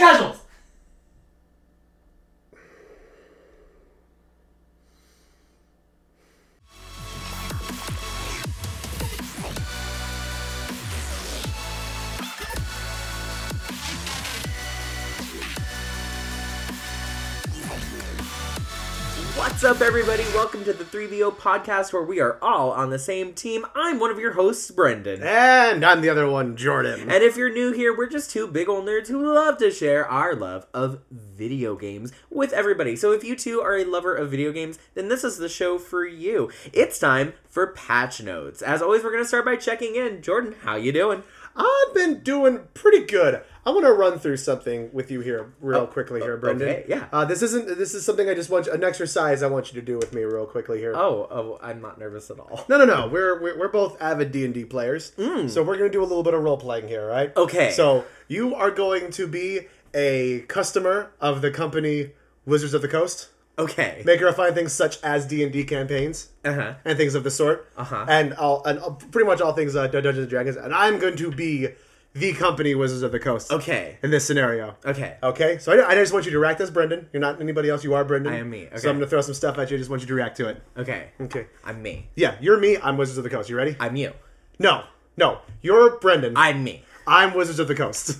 Casuals. What's up, everybody? Welcome to the 3BO podcast, where we are all on the same team. I'm one of your hosts, Brendan. And I'm the other one, Jordan. And if you're new here, we're just two big old nerds who love to share our love of video games with everybody. So if you too are a lover of video games, then this is the show for you. It's time for Patch Notes. As always, we're going to start by checking in. Jordan, how you doing? I've been doing pretty good. I want to run through something with you here real quickly here, Brendan. Okay, yeah. This is something I just want an exercise I want you to do with me real quickly here. Oh, I'm not nervous at all. No. We're both avid D&D players. So we're going to do a little bit of role playing here, right? Okay. So you are going to be a customer of the company Wizards of the Coast. Okay. Maker of fine things such as D&D campaigns and things of the sort. And pretty much all things Dungeons and Dragons. And I'm going to be the company Wizards of the Coast. Okay. In this scenario. Okay? So I just want you to react to this, Brendan. You're not anybody else. You are Brendan. I am me. Okay. So I'm going to throw some stuff at you. I just want you to react to it. Okay. I'm me. Yeah, you're me. I'm Wizards of the Coast. You ready? I'm you. No. You're Brendan. I'm me. I'm Wizards of the Coast.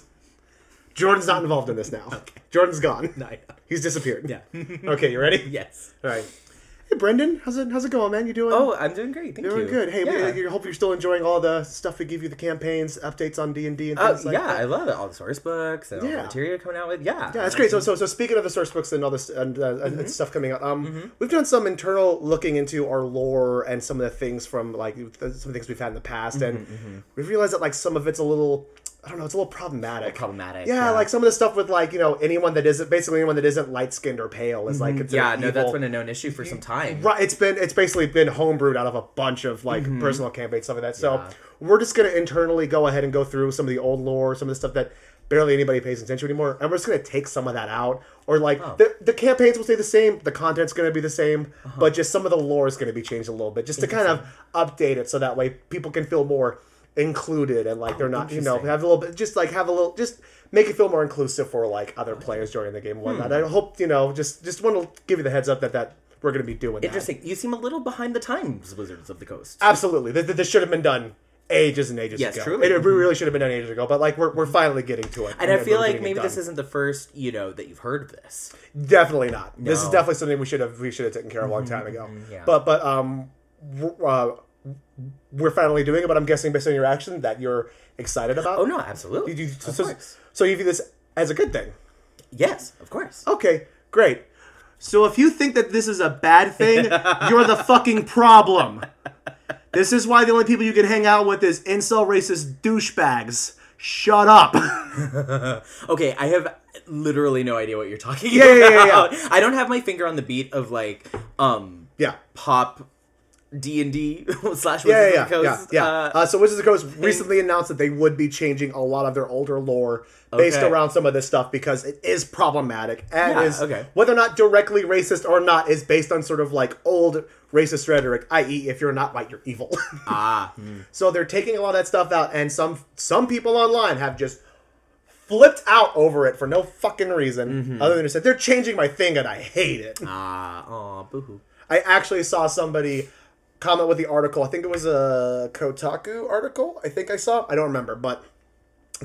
Jordan's not involved in this now. Okay. Jordan's gone. No, I know. He's disappeared. Yeah. Okay, you ready? Yes. All right. Hey, Brendan, how's it going, man? You doing? Oh, I'm doing great. Thank you. Doing good. Hey, I hope you're still enjoying all the stuff we give you, the campaigns, updates on D&D and things like that. Yeah, I love it. All the source books and all the material coming out with. Yeah, that's great. So speaking of the source books and all this and stuff coming out, we've done some internal looking into our lore and some of the things from some things we've had in the past, and we've realized that some of it's a little. I don't know, it's a little problematic. Yeah, some of the stuff with, anyone that isn't... Basically, anyone that isn't light-skinned or pale is, considered evil. Yeah, no, that's been a known issue for some time. Right, it's basically been homebrewed out of a bunch of, personal campaigns, stuff like that. So, we're just going to internally go ahead and go through some of the old lore, some of the stuff that barely anybody pays attention to anymore, and we're just going to take some of that out. Or, the campaigns will stay the same, the content's going to be the same, but just some of the lore is going to be changed a little bit, just to kind of update it so that way people can feel more included and they're not, have a little bit, just make it feel more inclusive for other players joining the game and whatnot. I hope, just want to give you the heads up that we're going to be doing interesting. That. You seem a little behind the times, Wizards of the Coast. Absolutely. This should have been done ages and ages ago. Yes, truly. It really should have been done ages ago, but we're finally getting to it. And I feel maybe this isn't the first, that you've heard of this. Definitely not. No. This is definitely something we should have taken care of a long time ago. Yeah. But we're finally doing it, but I'm guessing based on your action that you're excited about. Oh no, absolutely. So you view this as a good thing? Yes, of course. Okay, great. So if you think that this is a bad thing, you're the fucking problem. This is why the only people you can hang out with is incel racist douchebags. Shut up. Okay, I have literally no idea what you're talking about. Yeah. I don't have my finger on the beat of pop D&D / Wizards of the Coast. So Wizards of the Coast recently announced that they would be changing a lot of their older lore based around some of this stuff because it is problematic and whether or not directly racist or not is based on sort of old racist rhetoric, i.e. if you're not white, you're evil. So they're taking a lot of that stuff out, and some people online have just flipped out over it for no fucking reason other than to say, they're changing my thing and I hate it. Boohoo. I actually saw somebody comment with the article. I think it was a Kotaku article. I think I saw. I don't remember, but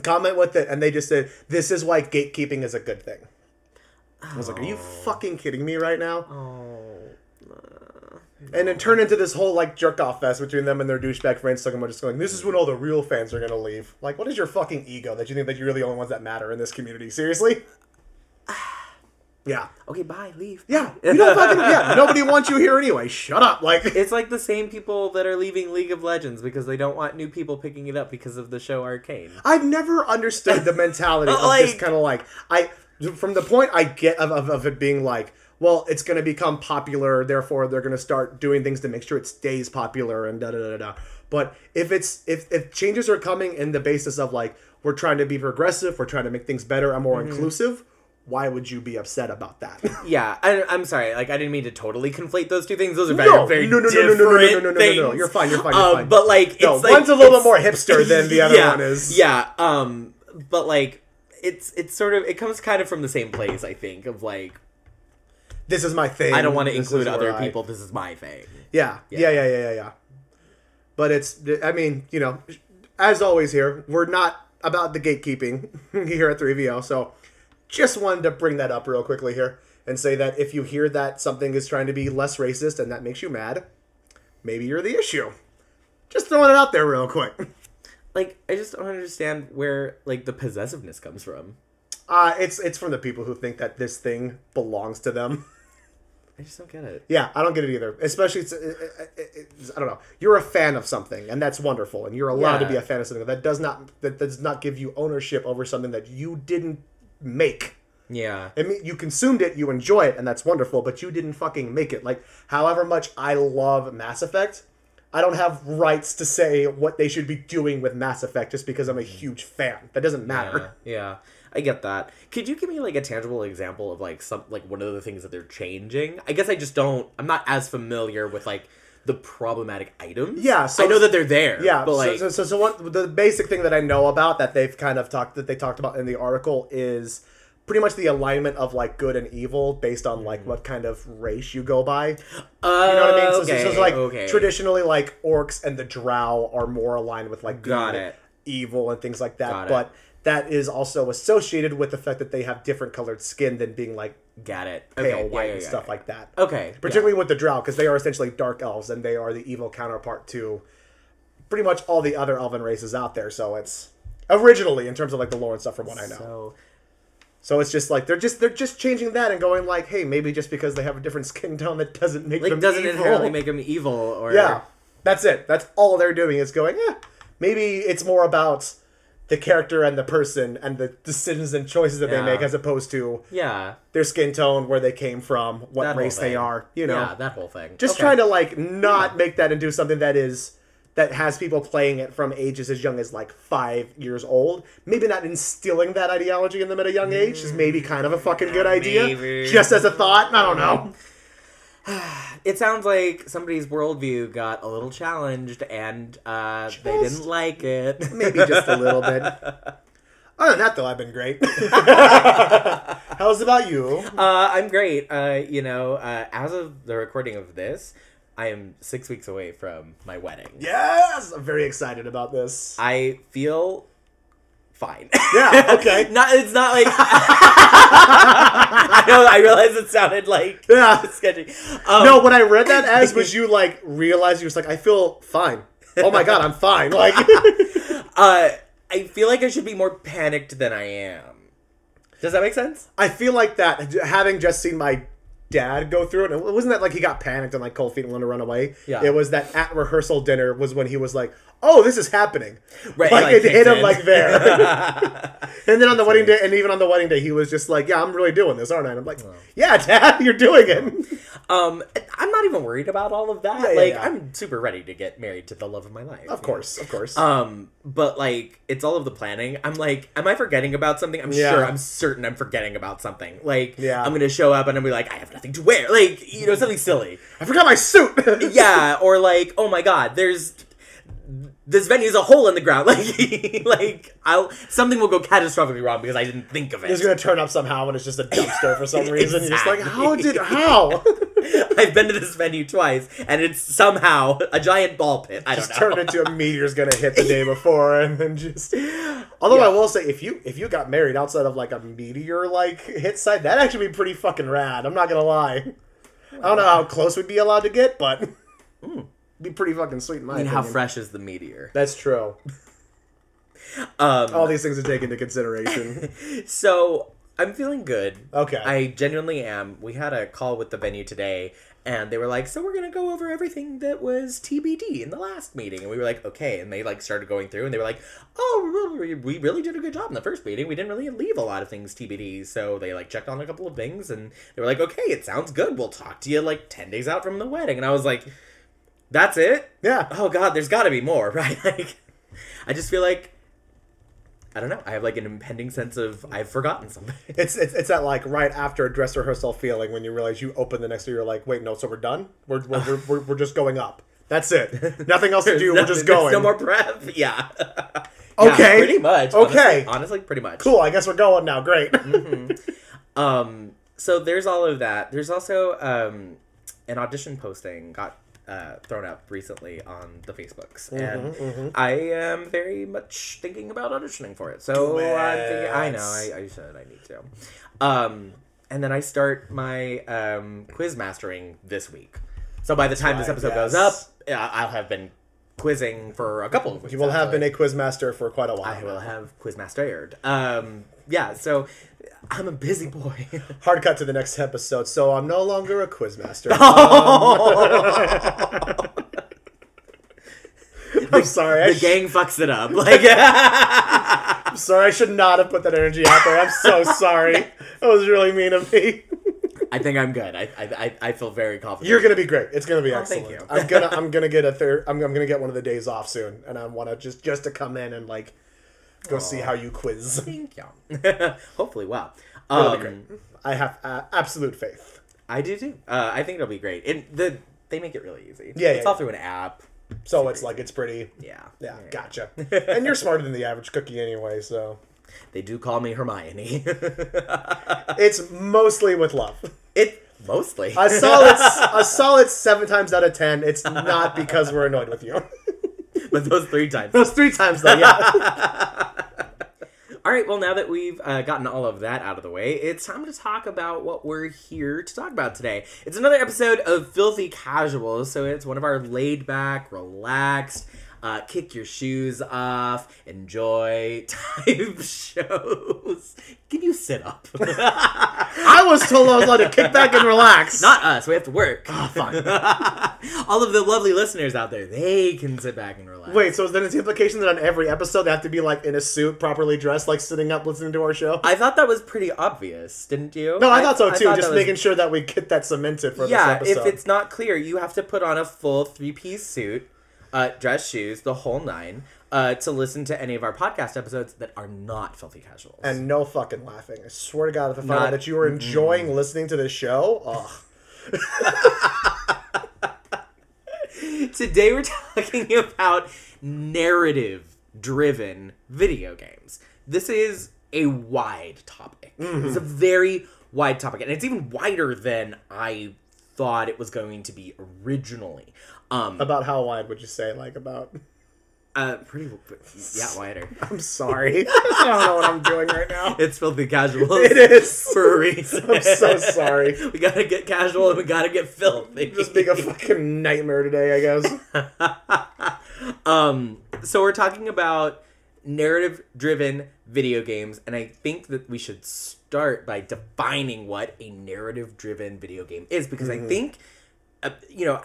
comment with it, and they just said, "This is why gatekeeping is a good thing." I was like, "Are you fucking kidding me right now?" And then turn into this whole jerk off fest between them and their douchebag friends, talking about just going, "This is when all the real fans are gonna leave." What is your fucking ego that you think that you're the only ones that matter in this community? Seriously. Yeah. Okay, bye, leave. Yeah. You don't fucking nobody wants you here anyway. Shut up. It's the same people that are leaving League of Legends because they don't want new people picking it up because of the show Arcane. I've never understood the mentality of this kind of from the point I get of it being it's going to become popular, therefore they're going to start doing things to make sure it stays popular and da-da-da-da-da. But if changes are coming in the basis of we're trying to be progressive, we're trying to make things better and more inclusive, why would you be upset about that? Yeah, I'm sorry. I didn't mean to totally conflate those two things. Those are very different. You're fine. You're fine. But one's a little bit more hipster than the other one is. Yeah. But it comes kind of from the same place, I think, of like, this is my thing. I don't want to include other people. This is my thing. Yeah. But it's, I mean, you know, as always here, we're not about the gatekeeping here at 3VO. So just wanted to bring that up real quickly here and say that if you hear that something is trying to be less racist and that makes you mad, maybe you're the issue. Just throwing it out there real quick. Like, I just don't understand where, like, the possessiveness comes from. It's from the people who think that this thing belongs to them. I just don't get it. Yeah, I don't get it either. Especially, it's I don't know. You're a fan of something, and that's wonderful, and you're allowed to be a fan of something. That does not give you ownership over something that you didn't make. Yeah. I mean, you consumed it, you enjoy it, and that's wonderful, but you didn't fucking make it. Like, however much I love Mass Effect, I don't have rights to say what they should be doing with Mass Effect just because I'm a huge fan. That doesn't matter. Yeah. I get that. Could you give me, like, a tangible example of, like, some, like, one of the things that they're changing? I guess I just don't... I'm not as familiar with, like, the problematic items. Yeah, so... I know that they're there. Yeah, but, like... So one, the basic thing that I know about that they've kind of talked... that they talked about in the article is pretty much the alignment of, like, good and evil based on, like, what kind of race you go by. You know what I mean? So, traditionally, like, orcs and the drow are more aligned with, like, good and evil and things like that. But... that is also associated with the fact that they have different colored skin than being, like, pale white and stuff like that. Okay. Particularly with the drow, because they are essentially dark elves, and they are the evil counterpart to pretty much all the other elven races out there. So it's originally, in terms of, like, the lore and stuff from what I know. So it's just, like, they're just changing that and going, like, hey, maybe just because they have a different skin tone that doesn't make them evil. Like, doesn't inherently make them evil, or... Yeah. That's it. That's all they're doing is going, maybe it's more about... the character and the person and the decisions and choices that they make as opposed to their skin tone, where they came from, what race they are, you know. Yeah, that whole thing. Just trying to, like, not make that into something that has people playing it from ages as young as, like, 5 years old. Maybe not instilling that ideology in them at a young age is maybe kind of a fucking good idea. Maybe. Just as a thought. I don't know. It sounds like somebody's worldview got a little challenged, and they didn't like it. Maybe just a little bit. Other than that, though, I've been great. How's about you? I'm great. As of the recording of this, I am 6 weeks away from my wedding. Yes! I'm very excited about this. I feel... fine. Yeah, okay. It's not like... I know, I realize it sounded like sketchy. No, when I read that as was you, like, realize you was like, I feel fine. Oh my god, I'm fine. Like, I feel like I should be more panicked than I am. Does that make sense? I feel like that, having just seen my dad go through it, it wasn't that like he got panicked and like cold feet and wanted to run away. Yeah. It was that at rehearsal dinner was when he was like, oh, this is happening. Right. Like it hit him like there. And then on the wedding day, and even on the wedding day, he was just like, yeah, I'm really doing this, aren't I? And I'm like, yeah, Dad, you're doing it. I'm not even worried about all of that. I'm super ready to get married to the love of my life. Of course. But like, it's all of the planning. I'm like, am I forgetting about something? I'm certain I'm forgetting about something. Like, I'm going to show up and I'm going to be like, I have nothing to wear. Like, you know, something silly. I forgot my suit. Yeah. Or like, oh my God, this venue is a hole in the ground. Like, something will go catastrophically wrong because I didn't think of it. It's going to turn up somehow and it's just a dumpster for some reason. Exactly. You're just like, how? I've been to this venue twice and it's somehow a giant ball pit. I don't know. Just turned into a meteor's going to hit the day before and then just... Although I will say, if you got married outside of like a meteor like hit site, that'd actually be pretty fucking rad. I'm not going to lie. I don't know how close we'd be allowed to get, but... be pretty fucking sweet in my opinion. I mean, how fresh is the meteor? That's true. All these things are taken into consideration. So, I'm feeling good. Okay. I genuinely am. We had a call with the venue today, and they were like, so we're going to go over everything that was TBD in the last meeting. And we were like, okay. And they like started going through, and they were like, oh, we really did a good job in the first meeting. We didn't really leave a lot of things TBD. So they like checked on a couple of things, and they were like, okay, it sounds good. We'll talk to you like 10 days out from the wedding. And I was like... that's it? Yeah. Oh, God, there's got to be more, right? Like, I just feel like, I don't know, I have, like, an impending sense of I've forgotten something. It's that, like, right after a dress rehearsal feeling when you realize you open the next year, you're like, wait, no, so we're done? We're just going up. That's it. Nothing else to do. We're just going. No more prep. Yeah. Okay. Pretty much. Okay. Honestly, pretty much. Cool. I guess we're going now. Great. Mm-hmm. So there's all of that. There's also an audition posting got thrown up recently on the Facebooks, and I am very much thinking about auditioning for it. So I know I should. I need to. And then I start my quiz mastering this week. So by the time this episode goes up, I'll have been quizzing for a couple of weeks. You will have been a quiz master for quite a while. I will have quiz mastered. Yeah, so I'm a busy boy. Hard cut to the next episode. So I'm no longer a quiz master. I'm sorry. The gang fucks it up. Like, I'm sorry. I should not have put that energy out there. I'm so sorry. That was really mean of me. I think I'm good. I feel very confident. You're gonna be great. It's gonna be excellent. Thank you. I'm gonna get a third. I'm gonna get one of the days off soon, and I want to just to come in and like go see how you quiz. Thank you. Hopefully, wow. It'll be great. I have absolute faith. I do too. I think it'll be great. They make it really easy. Yeah, it's all through an app. So it's like it's pretty. Yeah. Gotcha. And you're smarter than the average cookie anyway, so. They do call me Hermione. It's mostly with love. Mostly. A solid 7 times out of 10. It's not because we're annoyed with you. But those 3 times. Those 3 times, though, yeah. All right, well, now that we've gotten all of that out of the way, it's time to talk about what we're here to talk about today. It's another episode of Filthy Casuals, so it's one of our laid-back, relaxed, kick your shoes off, enjoy type shows. Can you sit up? I was told I was allowed to kick back and relax. Not us. We have to work. Oh, fine. All of the lovely listeners out there, they can sit back and relax. Wait, so then it's the implication that on every episode they have to be like in a suit, properly dressed, like sitting up listening to our show? I thought that was pretty obvious, didn't you? No, I thought so too. Just making sure that we get that cemented for this episode. Yeah, if it's not clear, you have to put on a full 3-piece suit. Dress shoes, the whole nine, to listen to any of our podcast episodes that are not Filthy Casuals. And no fucking laughing. I swear to God, if I find out that you were enjoying listening to this show, ugh. Today we're talking about narrative-driven video games. This is a wide topic. Mm-hmm. It's a very wide topic. And it's even wider than I thought it was going to be originally. About how wide would you say? Like about? Wider. I'm sorry. I don't know what I'm doing right now. It's Filthy Casuals. It is. For a reason. I'm so sorry. We gotta get casual and we gotta get filthy. Just being a fucking nightmare today, I guess. So we're talking about narrative-driven video games, and I think that we should start by defining what a narrative-driven video game is, because I think...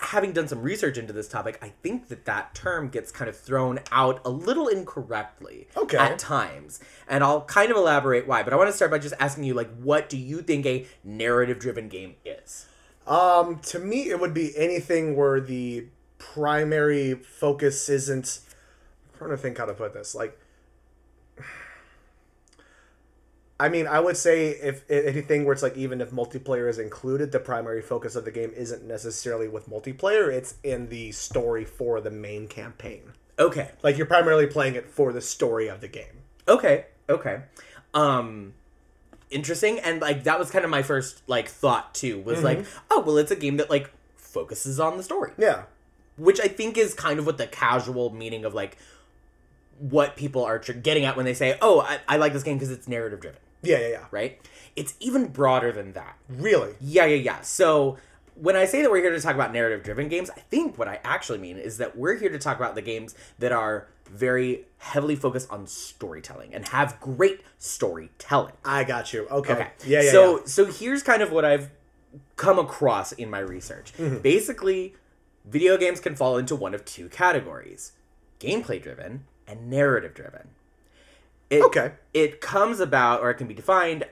having done some research into this topic, I think that term gets kind of thrown out a little incorrectly at times. And I'll kind of elaborate why, but I want to start by just asking you, like, what do you think a narrative-driven game is? To me, it would be anything where the primary focus isn't... I'm trying to think how to put this. Like, I mean, I would say if anything where it's like even if multiplayer is included, the primary focus of the game isn't necessarily with multiplayer. It's in the story for the main campaign. Okay. Like you're primarily playing it for the story of the game. Okay. Interesting. And like that was kind of my first like thought too was like, oh, well, it's a game that like focuses on the story. Yeah. Which I think is kind of what the casual meaning of like what people are getting at when they say, oh, I like this game because it's narrative driven. Yeah. Right? It's even broader than that. Really? Yeah. So when I say that we're here to talk about narrative-driven games, I think what I actually mean is that we're here to talk about the games that are very heavily focused on storytelling and have great storytelling. I got you. Okay. Yeah. So here's kind of what I've come across in my research. Mm-hmm. Basically, video games can fall into one of two categories. Gameplay-driven and narrative-driven. It comes about, or it can be defined,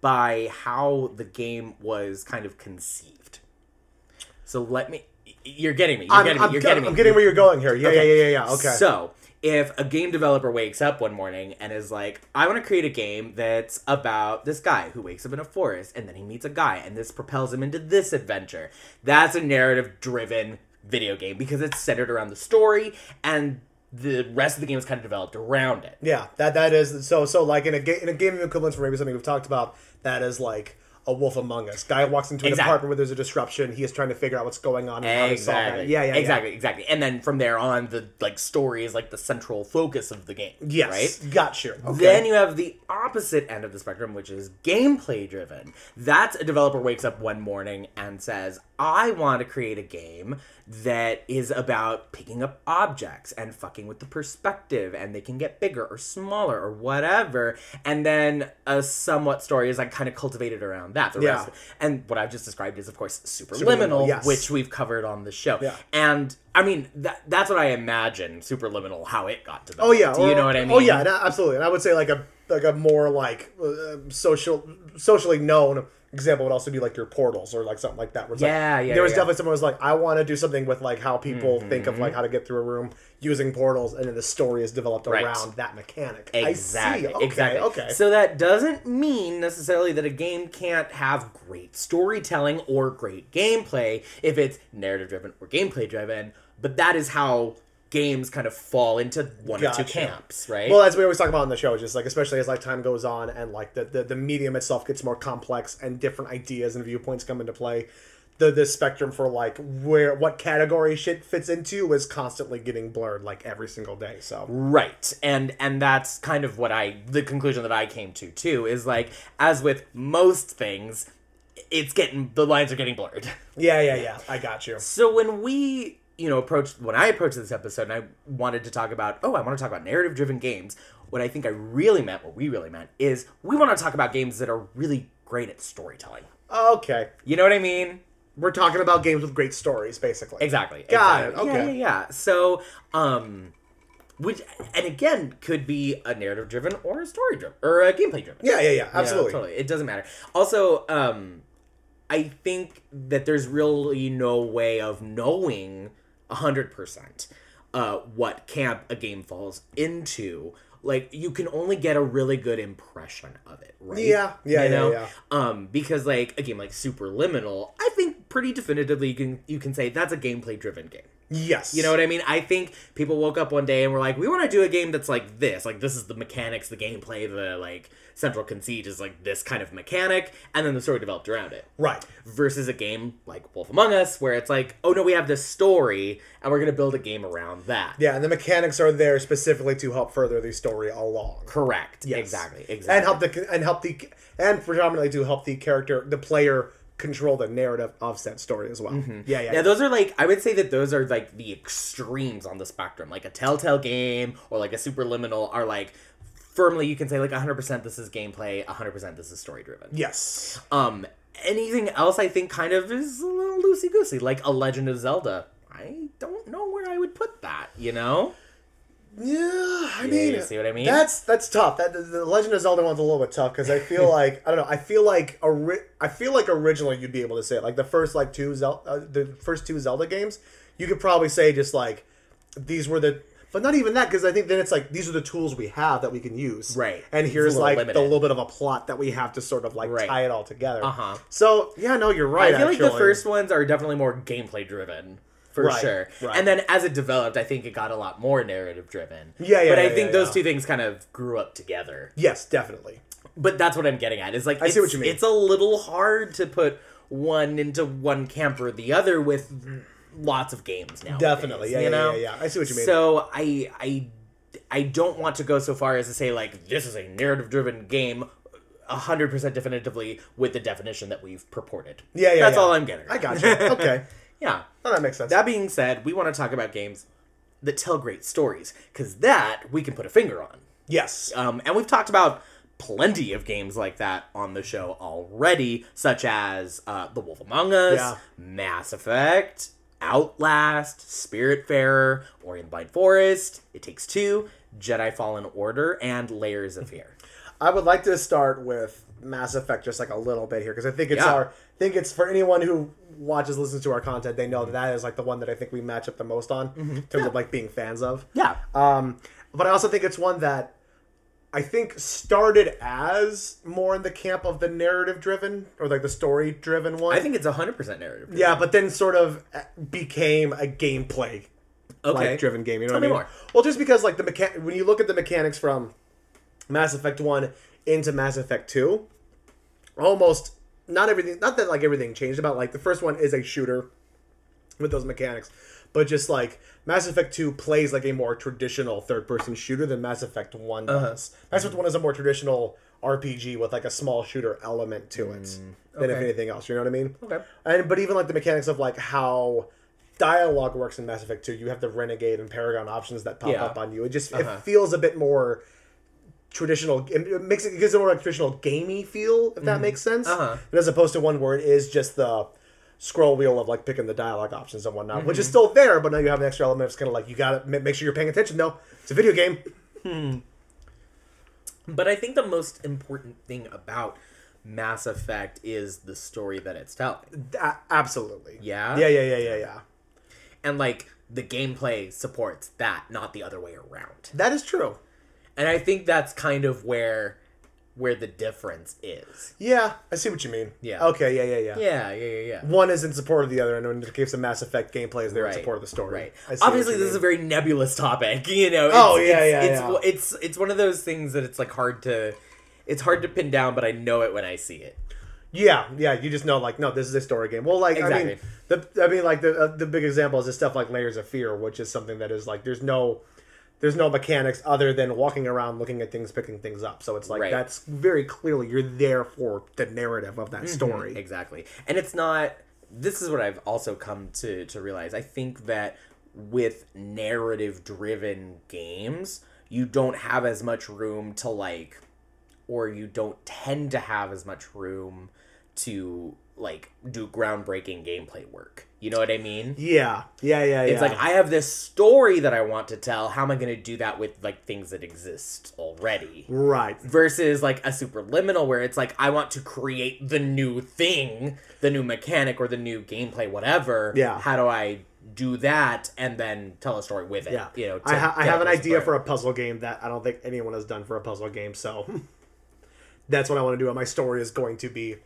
by how the game was kind of conceived. So let me... You're getting me. I'm getting where you're going here. Yeah. Okay. So, if a game developer wakes up one morning and is like, I want to create a game that's about this guy who wakes up in a forest, and then he meets a guy, and this propels him into this adventure. That's a narrative-driven video game because it's centered around the story and the rest of the game is kind of developed around it. Yeah, that is so like in a gaming equivalence for maybe something we've talked about that is like A Wolf Among Us. Guy walks into an apartment where there's a disruption. He is trying to figure out what's going on and how to solve it. Exactly. And then from there on, the story is like the central focus of the game. Yes, right? Gotcha. Okay. Then you have the opposite end of the spectrum, which is gameplay driven. That's a developer wakes up one morning and says, I want to create a game that is about picking up objects and fucking with the perspective, and they can get bigger or smaller or whatever. And then a somewhat story is like kind of cultivated around that. The rest. And what I've just described is, of course, Superliminal, yes, which we've covered on the show. Yeah. And I mean, that's what I imagine Superliminal, how it got developed. Oh yeah, you know what I mean? Oh yeah, absolutely. And I would say like a more like socially known example would also be like your Portals or like something like that. Where it's there was definitely someone who was like, I want to do something with like how people think of like how to get through a room using portals, and then the story is developed around that mechanic. Exactly. I see. Okay. So that doesn't mean necessarily that a game can't have great storytelling or great gameplay if it's narrative driven or gameplay driven, but that is how games kind of fall into one or two camps, right? Well, as we always talk about on the show, just like especially as like time goes on and like the medium itself gets more complex and different ideas and viewpoints come into play, the spectrum for like what category shit fits into is constantly getting blurred like every single day. So right, and that's kind of what the conclusion that I came to too is like, as with most things, the lines are getting blurred. Yeah. I got you. So when I approached this episode and I wanted to talk about, I want to talk about narrative-driven games, what we really meant is we want to talk about games that are really great at storytelling. Okay. You know what I mean? We're talking about games with great stories, basically. Exactly. Got it. Okay. Yeah. So, which, and again, could be a narrative-driven or a story-driven, or a gameplay-driven. Yeah. Absolutely. Yeah, totally. It doesn't matter. Also, I think that there's really no way of knowing 100% what camp a game falls into. Like, you can only get a really good impression of it, right? Yeah. Because like a game like Superliminal, I think pretty definitively you can say that's a gameplay driven game. Yes. You know what I mean? I think people woke up one day and were like, we want to do a game that's like this. Like, this is the mechanics, the gameplay, the, like, central conceit is, like, this kind of mechanic, and then the story developed around it. Right. Versus a game like Wolf Among Us, where it's like, oh, no, we have this story, and we're going to build a game around that. Yeah, and the mechanics are there specifically to help further the story along. Correct. Yes. Exactly. And predominantly to help the player control the narrative of said story as well. Mm-hmm. Yeah. Those are like, I would say that those are like the extremes on the spectrum. Like a Telltale game or like a Superliminal are like firmly you can say like 100% this is gameplay, 100% this is story driven. Yes. Anything else I think kind of is a little loosey-goosey. Like a Legend of Zelda. I don't know where I would put that, you know? Yeah, I mean, you see what I mean? That's tough. The Legend of Zelda one's a little bit tough because I feel like I don't know. I feel like originally you'd be able to say it. Like the first like two Zelda games, you could probably say just like these were the. But not even that, because I think then it's like, these are the tools we have that we can use. Right. And here's like the little bit of a plot that we have to sort of like tie it all together. Uh-huh. So, yeah, no, you're right, I feel like the first ones are definitely more gameplay driven. For sure. Right. And then as it developed, I think it got a lot more narrative driven. Yeah. But I think those two things kind of grew up together. Yes, definitely. But that's what I'm getting at. It's like, I see what you mean. It's a little hard to put one into one camp or the other with lots of games now. Definitely. Yeah. I see what you mean. So I don't want to go so far as to say like, this is a narrative driven game 100% definitively with the definition that we've purported. Yeah. That's all I'm getting at. I got you. Okay. Yeah. Oh, that makes sense. That being said, we want to talk about games that tell great stories, because that we can put a finger on. Yes. And we've talked about plenty of games like that on the show already, such as The Wolf Among Us, Mass Effect, Outlast, Spiritfarer, Ori and the Blind Forest, It Takes Two, Jedi Fallen Order, and Layers of Fear. I would like to start with Mass Effect just like a little bit here, because I think it's I think it's for anyone who watches, listens to our content, they know that is like the one that I think we match up the most on in terms of like being fans of. Yeah. But I also think it's one that I think started as more in the camp of the narrative-driven, or like the story-driven one. I think it's 100% narrative-driven. Yeah, but then sort of became a gameplay, like, driven game. You know what I mean? Tell me more. Well, just because like the when you look at the mechanics from Mass Effect 1 into Mass Effect 2, almost not everything. Not that like everything changed about like the first one is a shooter with those mechanics, but just like Mass Effect 2 plays like a more traditional third-person shooter than Mass Effect 1 does. Mass Effect 1 is a more traditional RPG with like a small shooter element to it than if anything else. You know what I mean? Okay. And but even like the mechanics of like how dialogue works in Mass Effect 2, you have the Renegade and Paragon options that pop up on you. It just it feels a bit more traditional. It makes it gives it more like traditional gamey feel, if that makes sense. And as opposed to one where it is just the scroll wheel of like picking the dialogue options and whatnot, which is still there, but now you have an extra element. It's kind of like you gotta make sure you're paying attention though. It's a video game. But I think the most important thing about Mass Effect is the story that it's telling. Absolutely. Yeah. And like the gameplay supports that, not the other way around. That is true. And I think that's kind of where the difference is. Yeah, I see what you mean. Yeah. Okay, yeah. One is in support of the other, and in the case of Mass Effect, gameplay is there in support of the story. Right. Obviously, this is a very nebulous topic, you know. It's one of those things that it's like hard to pin down, but I know it when I see it. Yeah, you just know, like, no, this is a story game. Well, like, exactly. I mean, the big example is this stuff like Layers of Fear, which is something that is like, there's no mechanics other than walking around, looking at things, picking things up. So it's like, that's very clearly, you're there for the narrative of that story. Exactly. And it's not, this is what I've also come to realize. I think that with narrative-driven games, you don't have as much room to like, or you don't tend to have as much room to like do groundbreaking gameplay work. You know what I mean? Yeah. It's like, I have this story that I want to tell. How am I going to do that with, like, things that exist already? Right. Versus, like, a Superliminal where it's like, I want to create the new thing, the new mechanic or the new gameplay, whatever. Yeah. How do I do that and then tell a story with it? Yeah. You know, I have an idea for a puzzle game that I don't think anyone has done for a puzzle game, so that's what I want to do. And my story is going to be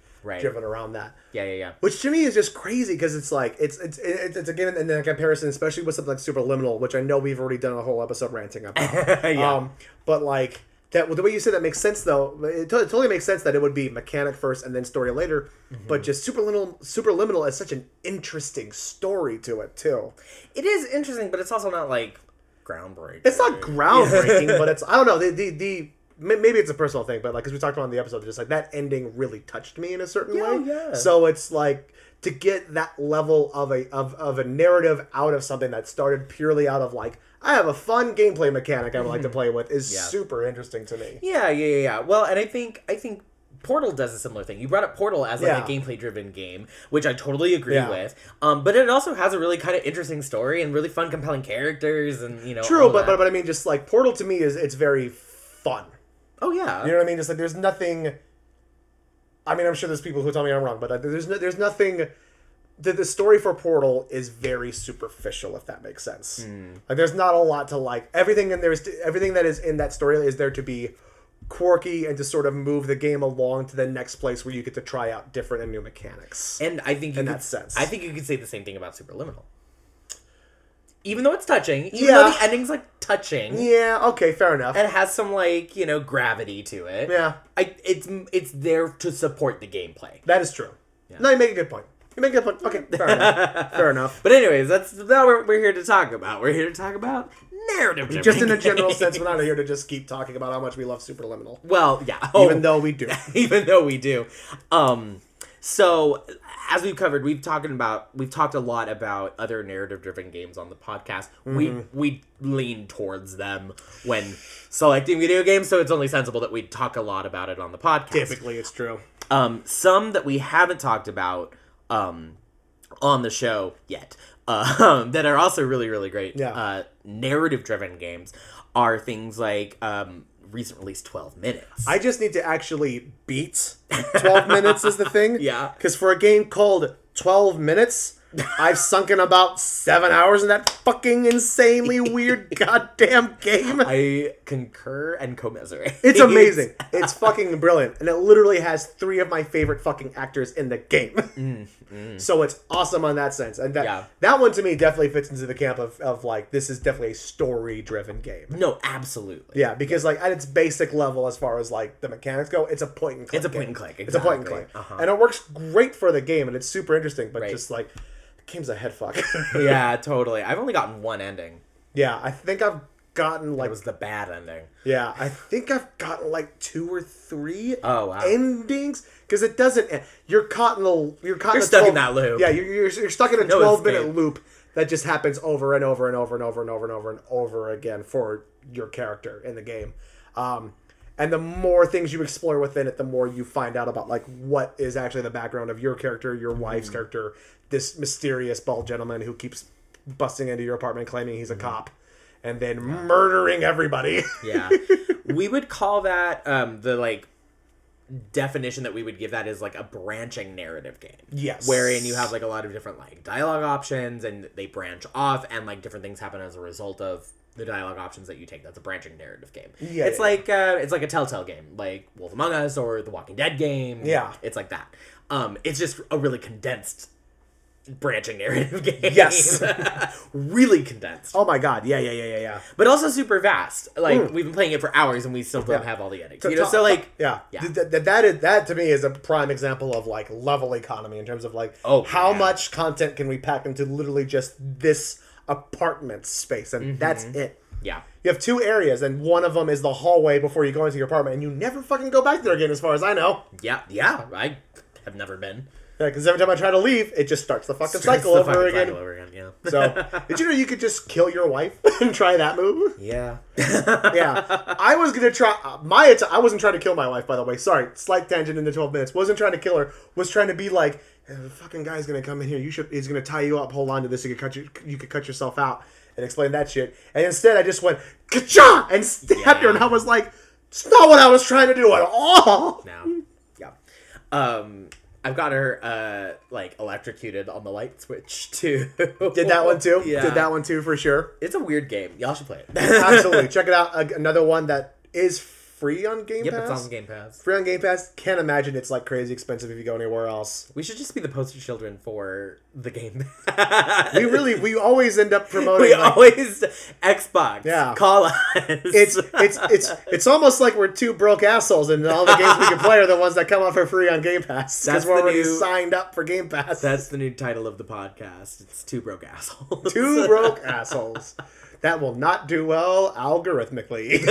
driven around that. Yeah. Which to me is just crazy because it's like, it's again, and then a comparison, especially with something like Superliminal, which I know we've already done a whole episode ranting about. But like, that the way you said that makes sense though. It totally makes sense that it would be mechanic first and then story later. But just Superliminal is such an interesting story to it too. It is interesting, but it's also not like groundbreaking. It's not groundbreaking, but it's, I don't know, the maybe it's a personal thing, but like, as we talked about in the episode, just like that ending really touched me in a certain way. Yeah. So it's like to get that level of a narrative out of something that started purely out of like, I have a fun gameplay mechanic I would like to play with is super interesting to me. Yeah. Well, and I think Portal does a similar thing. You brought up Portal as like a gameplay-driven game, which I totally agree with. But it also has a really kind of interesting story and really fun, compelling characters, and you know. True, but I mean, just like Portal to me it's very fun. Oh, yeah. You know what I mean? It's like, there's nothing... I mean, I'm sure there's people who tell me I'm wrong, but like, there's nothing... The story for Portal is very superficial, if that makes sense. Like, there's not a lot to like... Everything that is in that story is there to be quirky and to sort of move the game along to the next place where you get to try out different and new mechanics. And I think... I think you could say the same thing about Superliminal. Even though it's touching. Even though the ending's, like, touching. Yeah, okay, fair enough. And it has some, like, you know, gravity to it. Yeah. It's there to support the gameplay. That is true. Yeah. No, you make a good point. Okay, fair enough. But anyways, that's what we're here to talk about. We're here to talk about narrative. Just in a general sense, we're not here to just keep talking about how much we love Superliminal. Well, yeah. Oh, Even though we do. So... As we've covered, we've talked a lot about other narrative-driven games on the podcast. We lean towards them when selecting video games, so it's only sensible that we talk a lot about it on the podcast. Typically, it's true. Some that we haven't talked about on the show yet that are also really, really great narrative-driven games are things like... recent release 12 minutes. I just need to actually beat 12 minutes is the thing. Yeah. Because for a game called 12 minutes, I've sunken about 7 hours in that fucking insanely weird goddamn game. I concur and commiserate. It's amazing. It's fucking brilliant. And it literally has three of my favorite fucking actors in the game. So it's awesome on that sense. And that one to me definitely fits into the camp of like, this is definitely a story-driven game. No, absolutely. Yeah, because like at its basic level as far as like the mechanics go, it's a point-and-click. Exactly. It's a point-and-click. And it works great for the game and it's super interesting, but just like... Game's a head fuck. Yeah, totally. I've only gotten one ending. Yeah, I think I've gotten like... It was the bad ending. Yeah, I think I've gotten like 2 or 3 endings. Because it doesn't end. You're caught in the... You're stuck in that loop. Yeah, you're stuck in a 12-minute loop that just happens over and over and over and over and over and over and over again for your character in the game. And the more things you explore within it, the more you find out about like what is actually the background of your character, your wife's character, this mysterious bald gentleman who keeps busting into your apartment claiming he's a cop and then murdering everybody. Yeah. We would call that the like definition that we would give that is like a branching narrative game. Yes. Wherein you have like a lot of different like dialogue options and they branch off and like different things happen as a result of the dialogue options that you take. That's a branching narrative game. Yeah, it's like it's like a Telltale game, like Wolf Among Us or The Walking Dead game. Yeah, it's like that. It's just a really condensed branching narrative game. Yes, really condensed. Oh my god. Yeah. But also super vast. Like we've been playing it for hours and we still don't have all the endings. You know, so like that to me is a prime example of like level economy in terms of like how much content can we pack into literally just this apartment space and that's it. Yeah, you have 2 areas and one of them is the hallway before you go into your apartment and you never fucking go back there again as far as I know. Yeah I have never been. Yeah, because every time I try to leave it just starts the fucking cycle over again. Yeah. So did you know you could just kill your wife and try that move? Yeah I was gonna try I wasn't trying to kill my wife, by the way. Sorry, slight tangent into 12 minutes. Wasn't trying to kill her, was trying to be like, the fucking guy's gonna come in here. He's gonna tie you up. Hold on to this. You could cut yourself out and explain that shit. And instead, I just went ka-cha and stabbed her. And I was like, "It's not what I was trying to do at all." No. Yeah. I've got her like electrocuted on the light switch too. Did that one too? Yeah. Did that one too for sure. It's a weird game. Y'all should play it. Absolutely. Check it out. Another one that is free on Game Pass? Yep, it's on Game Pass. Free on Game Pass? Can't imagine it's like crazy expensive if you go anywhere else. We should just be the poster children for the Game Pass. We always end up promoting... always... Xbox. Yeah. Call us. It's almost like we're 2 broke assholes and all the games we can play are the ones that come out for free on Game Pass. That's where we're signed up for Game Pass. That's the new title of the podcast. It's 2 broke assholes. 2 broke assholes. That will not do well algorithmically.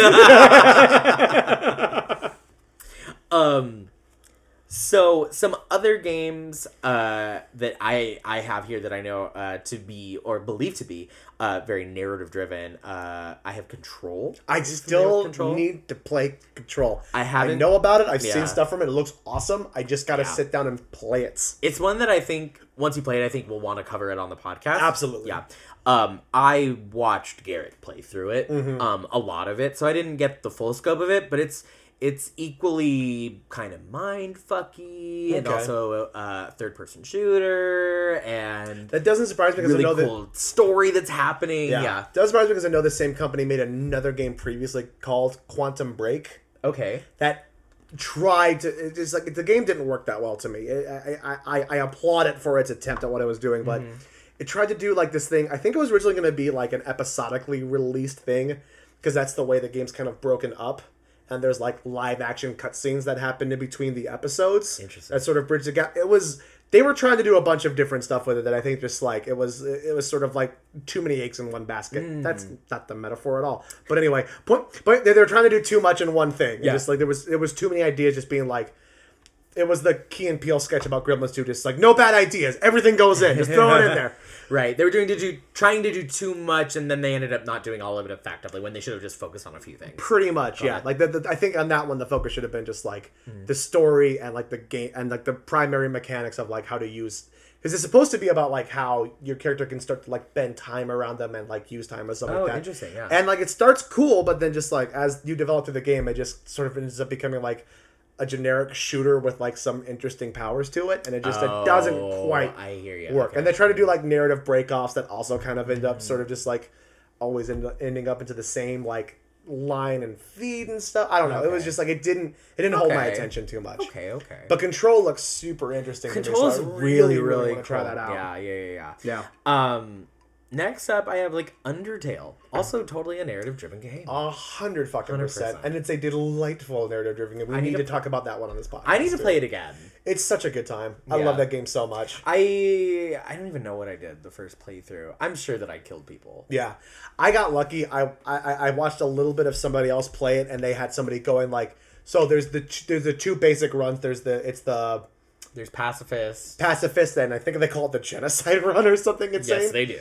So some other games that I have here that I know to be or believe to be very narrative driven. I have Control. I still need to play Control. I know about it. I've seen stuff from it. It looks awesome. I just got to sit down and play it. It's one that I think once you play it, I think we'll want to cover it on the podcast. Absolutely. Yeah. I watched Garrett play through it, a lot of it, so I didn't get the full scope of it, but it's equally kind of mind-fucky, and also a third-person shooter, and... That doesn't surprise me because really I know that... Really cool story that's happening, yeah. It doesn't surprise me because I know the same company made another game previously called Quantum Break. Okay. That... tried to it's like the game didn't work that well to me. I applaud it for its attempt at what it was doing, but it tried to do like this thing. I think it was originally going to be like an episodically released thing because that's the way the game's kind of broken up, and there's like live action cutscenes that happen in between the episodes. Interesting. That sort of bridged the gap. It was they were trying to do a bunch of different stuff with it that I think just like it was sort of like too many eggs in one basket. That's not the metaphor at all. But anyway, but they were trying to do too much in one thing. Yeah. Just like there was too many ideas just being like it was the Key and Peele sketch about Gremlins 2, just like no bad ideas. Everything goes in. Just throw it in there. Right. They were trying to do too much, and then they ended up not doing all of it effectively when they should have just focused on a few things. Pretty much, yeah. Like I think on that one, the focus should have been just like the story and like the game and like the primary mechanics of like how to use. Because it's supposed to be about like how your character can start to like bend time around them and like use time or something like that. Oh, interesting. Yeah. And like it starts cool, but then just like as you develop through the game, it just sort of ends up becoming like. a generic shooter with like some interesting powers to it, and it just it doesn't quite work. Okay. And they try to do like narrative breakoffs that also kind of end up sort of just like always ending up into the same like line and feed and stuff. I don't know. Okay. It was just like it didn't hold my attention too much. Okay. But Control looks super interesting. Control is really want to try that out. Yeah. Next up, I have, like, Undertale. Also totally a narrative-driven game. 100%. And it's a delightful narrative-driven game. We need to talk about that one on this podcast. I need to play it again. It's such a good time. Yeah. I love that game so much. I don't even know what I did the first playthrough. I'm sure that I killed people. Yeah. I got lucky. I watched a little bit of somebody else play it, and they had somebody going, like... So there's the two basic runs. There's Pacifist, then I think they call it the genocide run or something insane. Yes, they do.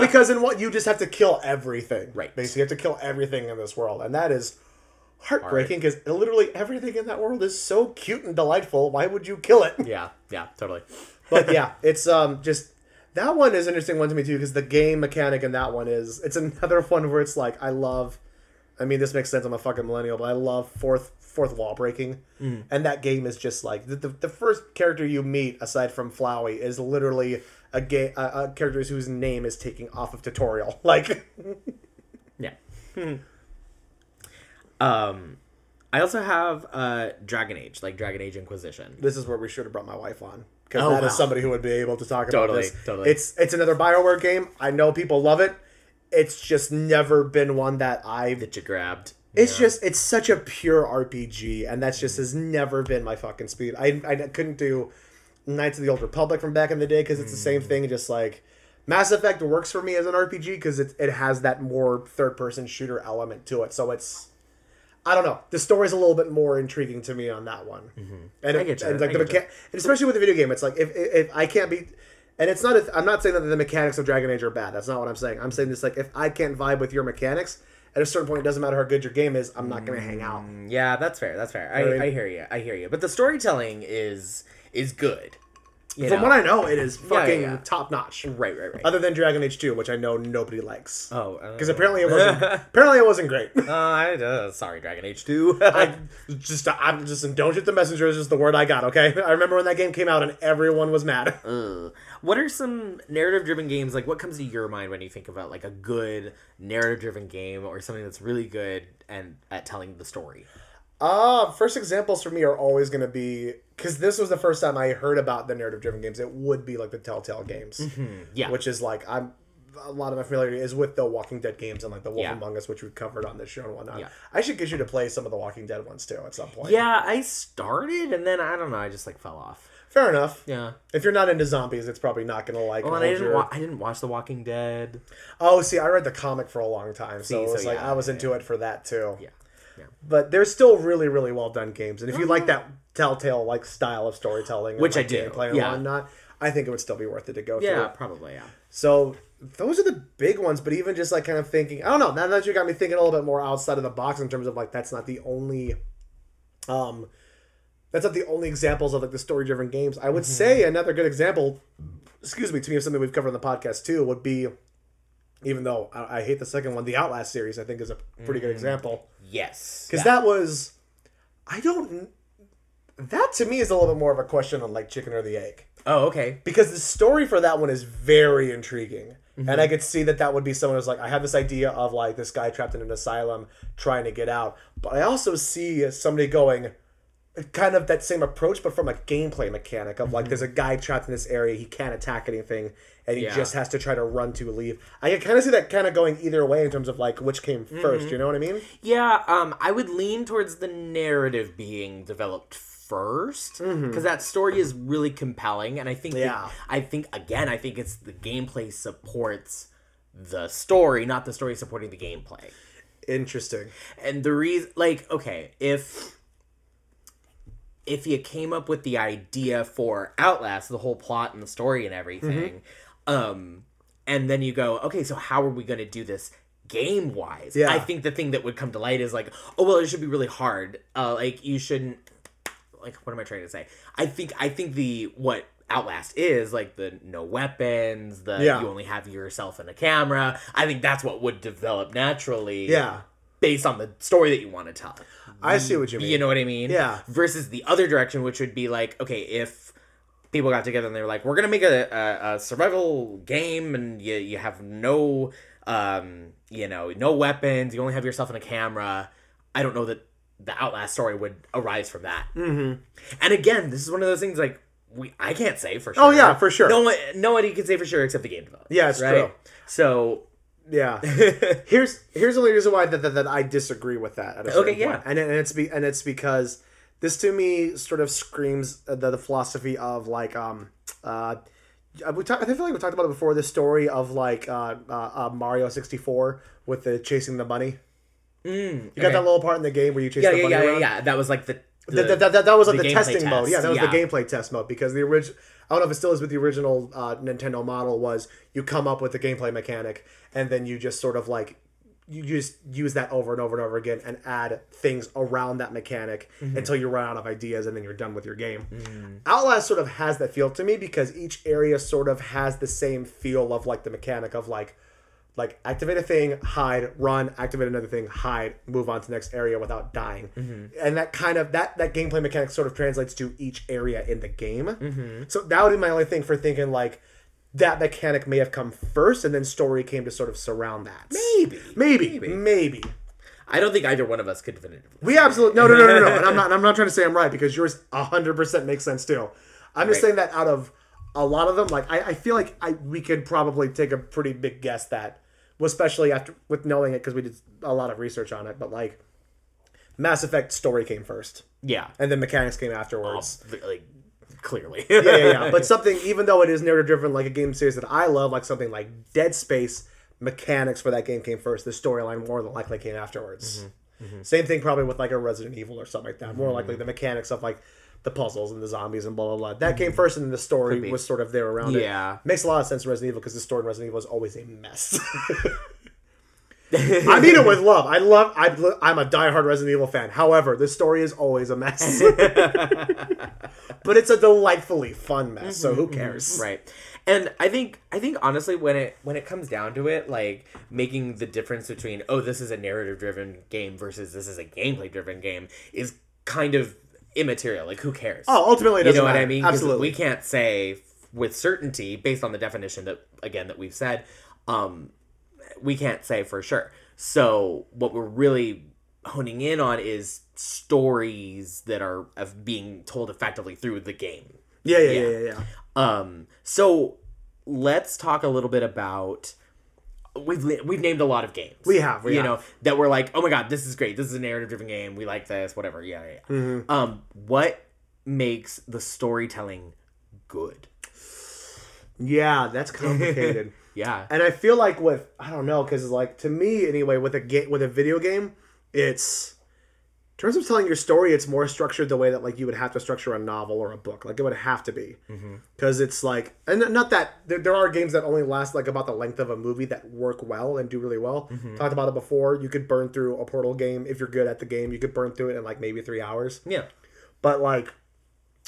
because in what you just have to kill everything. Right. Basically, you have to kill everything in this world. And that is heartbreaking because literally everything in that world is so cute and delightful. Why would you kill it? Yeah, totally. But yeah, it's just that one is an interesting one to me too, because the game mechanic in that one is it's another one where it's like this makes sense. I'm a fucking millennial, but I love fourth wall breaking. Mm. And that game is just like the first character you meet aside from Flowey is literally a character whose name is taking off of tutorial. Like, yeah. I also have Dragon Age, like Dragon Age Inquisition. This is where we should have brought my wife on. Because is somebody who would be able to talk about this. Totally. It's another BioWare game. I know people love it. It's just never been one that you grabbed. It's just, it's such a pure RPG, and that's just has never been my fucking speed. I couldn't do Knights of the Old Republic from back in the day because it's the same thing. Just like Mass Effect works for me as an RPG because it has that more third-person shooter element to it. So it's, I don't know, the story's a little bit more intriguing to me on that one. Mm-hmm. And I get you. And like and especially with the video game, it's like if I can't be. And it's not. I'm not saying that the mechanics of Dragon Age are bad. That's not what I'm saying. I'm saying this like if I can't vibe with your mechanics, at a certain point, it doesn't matter how good your game is. I'm not going to hang out. Yeah, that's fair. I hear you. But the storytelling is good. From what I know, it is fucking top notch. Right. Other than Dragon Age 2, which I know nobody likes. Oh, because apparently it wasn't great. Sorry, Dragon Age 2. I'm just don't shoot the messenger is just the word I got. Okay, I remember when that game came out and everyone was mad. What are some narrative-driven games like? What comes to your mind when you think about like a good narrative-driven game or something that's really good and at telling the story? First examples for me are always going to be, because this was the first time I heard about the narrative-driven games, it would be like the Telltale games. Mm-hmm. Yeah. Which is like, a lot of my familiarity is with the Walking Dead games and like The Wolf Among Us, which we covered on this show and whatnot. Yeah. I should get you to play some of the Walking Dead ones too at some point. Yeah, I started and then, I don't know, I just like fell off. Fair enough. Yeah. If you're not into zombies, it's probably not going to like... Well, and I didn't watch The Walking Dead. Oh, see, I read the comic for a long time, I was into it for that too. Yeah. Yeah. But they're still really, really well done games, and if you like that Telltale like style of storytelling, which and, like, I do, gameplay and whatnot, I think it would still be worth it to go through. Yeah, probably. Yeah. So those are the big ones, but even just like kind of thinking, I don't know. Now that you got me thinking a little bit more outside of the box in terms of like that's not the only examples of like the story driven games. I would say another good example, to me, of something we've covered on the podcast too would be. Even though I hate the second one, the Outlast series, I think, is a pretty good example. Yes. Because that was... That, to me, is a little bit more of a question on, like, chicken or the egg. Oh, okay. Because the story for that one is very intriguing. Mm-hmm. And I could see that would be someone who's like, I have this idea of, like, this guy trapped in an asylum trying to get out. But I also see somebody going... Kind of that same approach, but from a gameplay mechanic of like, there's a guy trapped in this area, he can't attack anything, and he just has to try to run to leave. I can kind of see that kind of going either way in terms of like which came first, you know what I mean? Yeah, I would lean towards the narrative being developed first, because that story is really compelling, and I think, I think it's the gameplay supports the story, not the story supporting the gameplay. Interesting. And the reason, like, okay, if you came up with the idea for Outlast, the whole plot and the story and everything, and then you go, okay, so how are we going to do this game-wise? Yeah. I think the thing that would come to light is like, oh, well, it should be really hard. Like, you shouldn't... Like, what am I trying to say? I think what Outlast is, like, the no weapons, you only have yourself and a camera, I think that's what would develop naturally. Yeah. based on the story that you want to tell. I see what you mean. You know what I mean? Yeah. Versus the other direction, which would be like, okay, if people got together and they were like, we're going to make a survival game and you have no, no weapons, you only have yourself and a camera. I don't know that the Outlast story would arise from that. Mm-hmm. And again, this is one of those things like, I can't say for sure. Oh, yeah, for sure. Nobody can say for sure except the game developers. Yeah, it's right? True. So... yeah. Here's the only reason why that I disagree with that at a certain point. And it's because this to me sort of screams the philosophy of like I feel like we talked about it before, this story of like Mario 64 with the chasing the bunny. You got that little part in the game where you chase the bunny around? Yeah, that was like that was like the testing mode. Yeah, that was the gameplay test mode because the original, I don't know if it still is, with the original Nintendo model was you come up with the gameplay mechanic and then you just sort of like you just use that over and over and over again and add things around that mechanic until you run out of ideas and then you're done with your game. Outlast sort of has that feel to me because each area sort of has the same feel of like the mechanic of like activate a thing, hide, run, activate another thing, hide, move on to the next area without dying. And that kind of that gameplay mechanic sort of translates to each area in the game. So that would be my only thing for thinking like that mechanic may have come first and then story came to sort of surround that. Maybe. I don't think either one of us could definitively. We absolutely no. And I'm not trying to say I'm right because yours 100% makes sense too. I'm just saying that out of a lot of them, like I feel like we could probably take a pretty big guess that. Especially after with knowing it because we did a lot of research on it, but like Mass Effect story came first, and then mechanics came afterwards, clearly. yeah. But something, even though it is narrative driven, like a game series that I love, like something like Dead Space, mechanics for that game came first. The storyline more than likely came afterwards. Same thing probably with like a Resident Evil or something like that. More likely the mechanics of like the puzzles and the zombies and blah blah blah. That came first, and then the story was sort of there around it. Yeah, makes a lot of sense in Resident Evil because the story in Resident Evil is always a mess. I mean it with love. I'm a diehard Resident Evil fan. However, the story is always a mess, but it's a delightfully fun mess. So who cares, right? And I think honestly, when it comes down to it, like making the difference between this is a narrative driven game versus this is a gameplay driven game is kind of immaterial. Like, who cares? Oh, ultimately, it doesn't matter. What I mean? Absolutely, we can't say with certainty based on the definition that we've said. We can't say for sure. So, what we're really honing in on is stories that are of being told effectively through the game. Yeah. So let's talk a little bit about. We've named a lot of games. We have. Know, that we're like, oh my god, this is great. This is a narrative-driven game. We like this, whatever. Yeah. Mm-hmm. What makes the storytelling good? Yeah, that's complicated. Yeah. And I feel like I don't know, because like to me anyway, with a video game, it's in terms of telling your story, it's more structured the way that like you would have to structure a novel or a book. Like it would have to be, because it's like, and not that there are games that only last like about the length of a movie that work well and do really well. Talked about it before. You could burn through a Portal game if you're good at the game. You could burn through it in like maybe 3 hours. Yeah, but like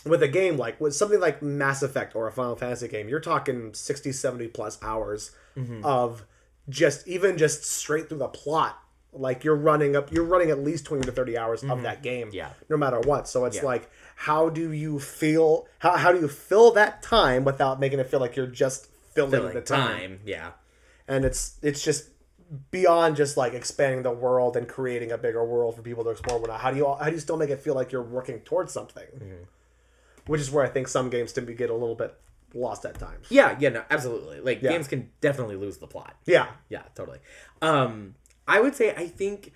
with a game like with something like Mass Effect or a Final Fantasy game, you're talking 60, 70 plus hours of just straight through the plot. Like you're running at least 20 to 30 hours of that game, no matter what. So it's like, how do you fill that time without making it feel like you're just filling the time? Yeah, and it's just beyond just like expanding the world and creating a bigger world for people to explore. How do you still make it feel like you're working towards something? Which is where I think some games tend to get a little bit lost at times. No, absolutely. Like games can definitely lose the plot. Yeah, totally. I would say I think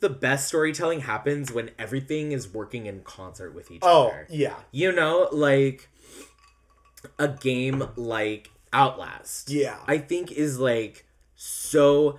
the best storytelling happens when everything is working in concert with each other. Oh, yeah. You know, like a game like Outlast. Yeah. I think is like so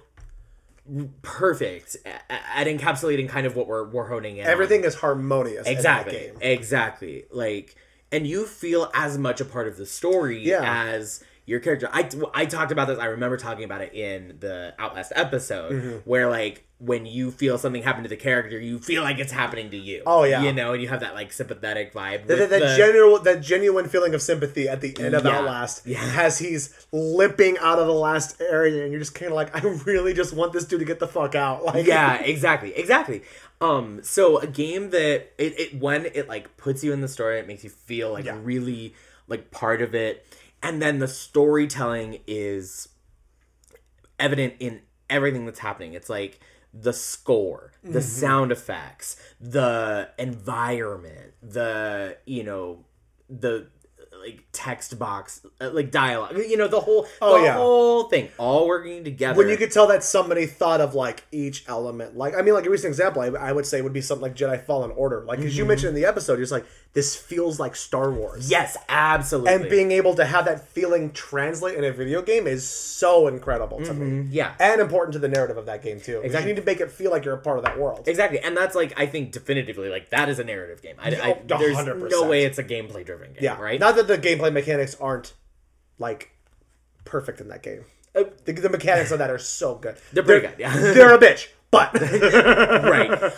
perfect at encapsulating kind of what we're honing in. Everything on. Is harmonious. Exactly. In that game. Exactly. Like, and you feel as much a part of the story as your character. I talked about this. I remember talking about it in the Outlast episode, where, like, when you feel something happen to the character, you feel like it's happening to you. Oh, yeah. You know, and you have that, like, sympathetic vibe. That genuine feeling of sympathy at the end of Outlast, as he's limping out of the last area, and you're just kind of like, I really just want this dude to get the fuck out. Like, yeah, exactly. So a game that, it like, puts you in the story, it makes you feel, like, really, like, part of it. And then the storytelling is evident in everything that's happening. It's, like, the score, the sound effects, the environment, the, you know, the, like, text box, like, dialogue, you know, the whole thing, all working together. When you could tell that somebody thought of, like, each element. Like, I mean, like, a recent example I would say would be something like Jedi Fallen Order. Like, as you mentioned in the episode, you're just like, this feels like Star Wars. Yes, absolutely. And being able to have that feeling translate in a video game is so incredible to me. Yeah. And important to the narrative of that game, too. Exactly. You need to make it feel like you're a part of that world. Exactly. And that's, like, I think definitively, like, that is a narrative game. There's 100%. No way it's a gameplay-driven game, right? Not that the gameplay mechanics aren't, like, perfect in that game. The mechanics of that are so good. They're pretty good, yeah. They're a bitch, but... right.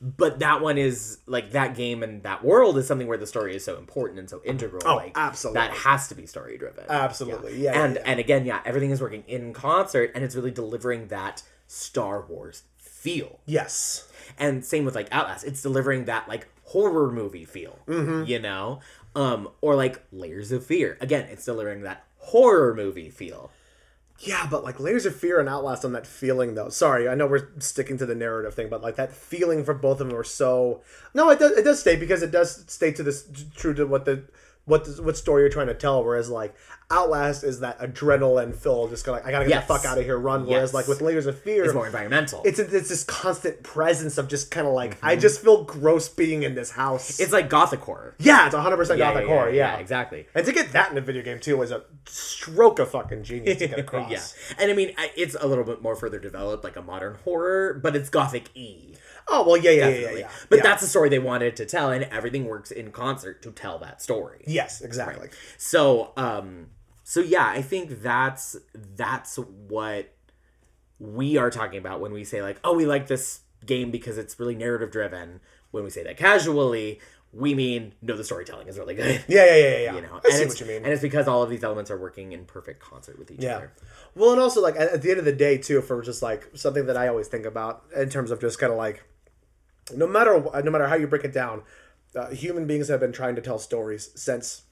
But that one is, like, that game and that world is something where the story is so important and so integral. Oh, like, absolutely. That has to be story-driven. Absolutely, yeah. And again, everything is working in concert, and it's really delivering that Star Wars feel. Yes. And same with, like, Outlast. It's delivering that, like, horror movie feel, you know? Or, like, Layers of Fear. Again, it's delivering that horror movie feel. Yeah, but, like, Layers of Fear and Outlast on that feeling, though. Sorry, I know we're sticking to the narrative thing, but, like, that feeling for both of them are so... No, it does stay, because it does stay to this, true to what story you're trying to tell, whereas, like, Outlast is that adrenaline fill, just kind of like, I gotta get the fuck out of here, run, whereas, like, with Layers of Fear... It's more environmental. It's this constant presence of just kind of, like, I just feel gross being in this house. It's like gothic horror. Yeah, it's 100% gothic horror, yeah, exactly. And to get that in a video game, too, was a stroke of fucking genius to get across. And I mean, it's a little bit more further developed, like a modern horror, but it's gothic-y. Oh, well, yeah. But that's the story they wanted to tell, and everything works in concert to tell that story. Yes, exactly. Right. So, I think that's what we are talking about when we say, like, oh, we like this game because it's really narrative-driven. When we say that casually, we mean, no, the storytelling is really good. Yeah. You know? I see what you mean. And it's because all of these elements are working in perfect concert with each other. Well, and also, like, at the end of the day, too, for just, like, something that I always think about in terms of just kind of, like, no matter how you break it down, human beings have been trying to tell stories since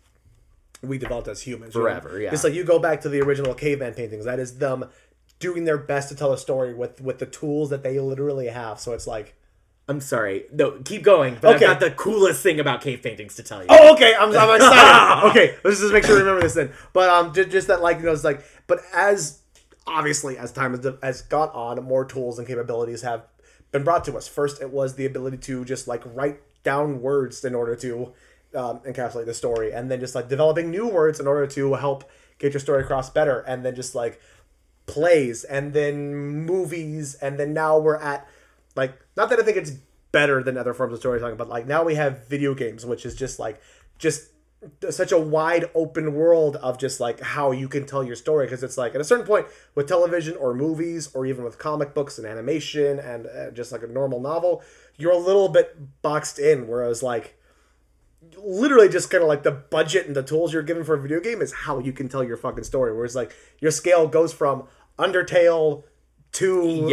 we developed as humans. Forever, right? Yeah. It's like you go back to the original caveman paintings. That is them doing their best to tell a story with the tools that they literally have. So it's like... I'm sorry. No, keep going. But okay. I've got the coolest thing about cave paintings to tell you. Oh, okay. I'm excited. Okay. Let's just make sure we remember this then. But just that, like, you know, it's like... But as... Obviously, as time has gone on, more tools and capabilities have been brought to us. First, it was the ability to just, like, write down words in order to encapsulate the story. And then just, like, developing new words in order to help get your story across better. And then just, like, plays. And then movies. And then now we're at, like, not that I think it's better than other forms of storytelling, but, like, now we have video games, which is just, like, just... such a wide open world of just like how you can tell your story, because it's like at a certain point with television or movies or even with comic books and animation and just like a normal novel, you're a little bit boxed in, whereas like literally just kind of like the budget and the tools you're given for a video game is how you can tell your fucking story, whereas like your scale goes from Undertale to